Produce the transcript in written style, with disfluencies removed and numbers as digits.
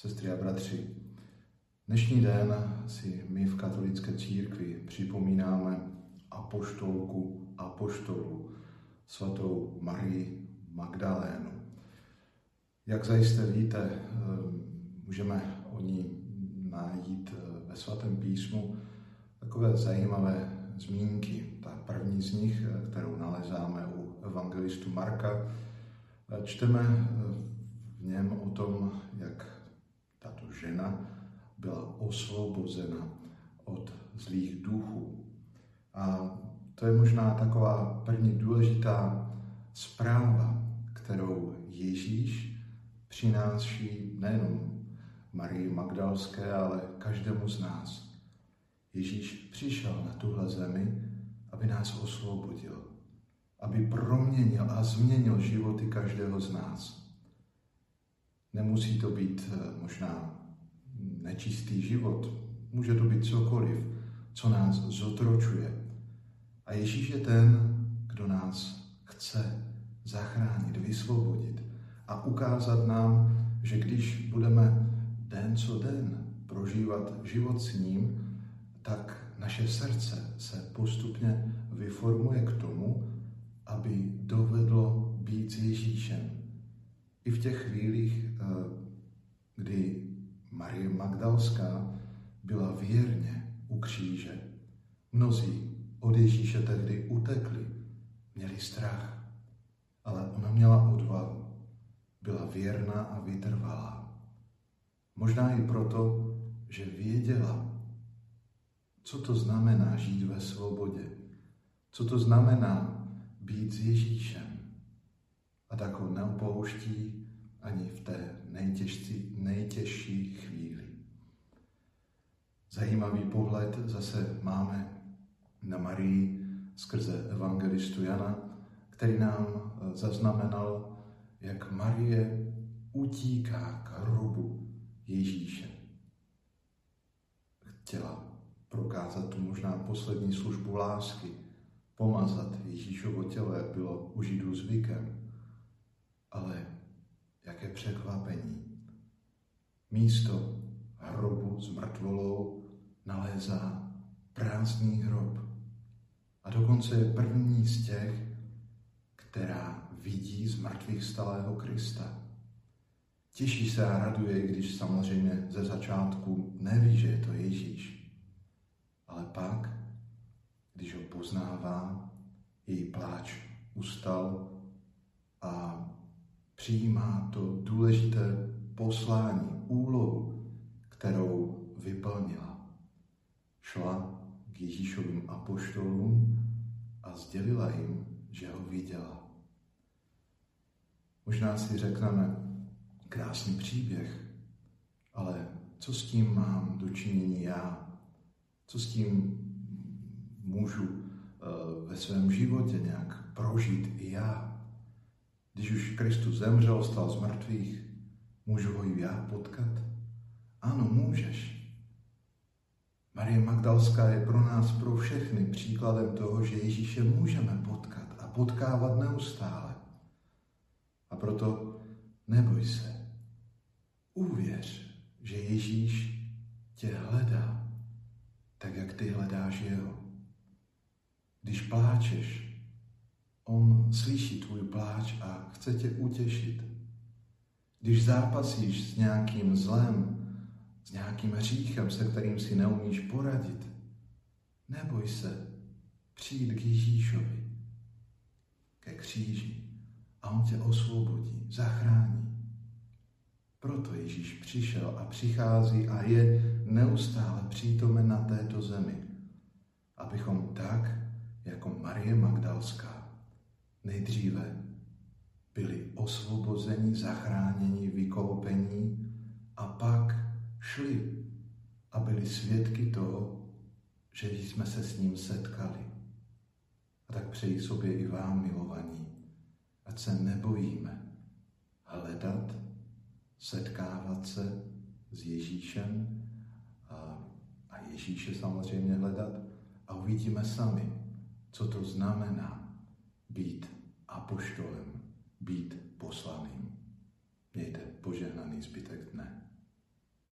Sestry a bratři, dnešní den si my v katolické církvi připomínáme apoštolku apoštolu, svatou Marii Magdalénu. Jak zajisté víte, můžeme o ní najít ve svatém písmu takové zajímavé zmínky. Ta první z nich, kterou nalezáme u evangelistu Marka, čteme v něm o tom, jak tato žena byla osvobozena od zlých duchů. A to je možná taková první důležitá zpráva, kterou Ježíš přináší nejenom Marii Magdalské, ale každému z nás. Ježíš přišel na tuhle zemi, aby nás osvobodil, aby proměnil a změnil životy každého z nás. Nemusí to být možná nečistý život, může to být cokoliv, co nás zotročuje. A Ježíš je ten, kdo nás chce zachránit, vysvobodit a ukázat nám, že když budeme den co den prožívat život s ním, tak naše srdce se postupně vyformuje k tomu, aby dovedlo být s Ježíšem. I v těch chvílích, kdy Marie Magdalská byla věrně u kříže. Mnozí od Ježíše tehdy utekli, měli strach, ale ona měla odvahu, byla věrná a vytrvalá. Možná i proto, že věděla, co to znamená žít ve svobodě, co to znamená být s Ježíšem. A tak ho neopouští ani v té nejtěžší chvíli. Zajímavý pohled zase máme na Marii skrze evangelistu Jana, který nám zaznamenal, jak Marie utíká k hrobu Ježíše. Chtěla prokázat tu možná poslední službu lásky, pomazat Ježíšovo tělo, jak bylo u Židů zvykem. Ale jaké překvapení. Místo hrobu s mrtvolou nalézá prázdný hrob. A dokonce je první z těch, která vidí zmrtvýchvstalého Krista. Těší se a raduje, když samozřejmě ze začátku neví, že je to Ježíš. Ale pak, když ho poznává, její pláč ustal a přijímá to důležité poslání, úlohu, kterou vyplnila. Šla k Ježíšovým apoštolům a sdělila jim, že ho viděla. Možná si řekneme, krásný příběh, ale co s tím mám do činění já? Co s tím můžu ve svém životě nějak prožít i já? Když už Kristus zemřel, stal z mrtvých, můžu ho i já potkat? Ano, můžeš. Marie Magdalská je pro nás, pro všechny, příkladem toho, že Ježíše můžeme potkat a potkávat neustále. A proto neboj se. Uvěř, že Ježíš tě hledá, tak jak ty hledáš jeho. Když pláčeš, on slyší tvůj pláč a chce tě utěšit. Když zápasíš s nějakým zlem, s nějakým hříchem, se kterým si neumíš poradit, neboj se přijít k Ježíšovi, ke kříži, a on tě osvobodí, zachrání. Proto Ježíš přišel a přichází a je neustále přítomen na této zemi, abychom tak, jako Marie Magdalská, nejdříve byli osvobozeni, zachráněni, vykoupení a pak šli a byli svědky toho, že jsme se s ním setkali. A tak přeji sobě i vám, milovaní, ať se nebojíme hledat, setkávat se s Ježíšem a Ježíše samozřejmě hledat a uvidíme sami, co to znamená být apoštolem, být poslaným. Mějte požehnaný zbytek dne.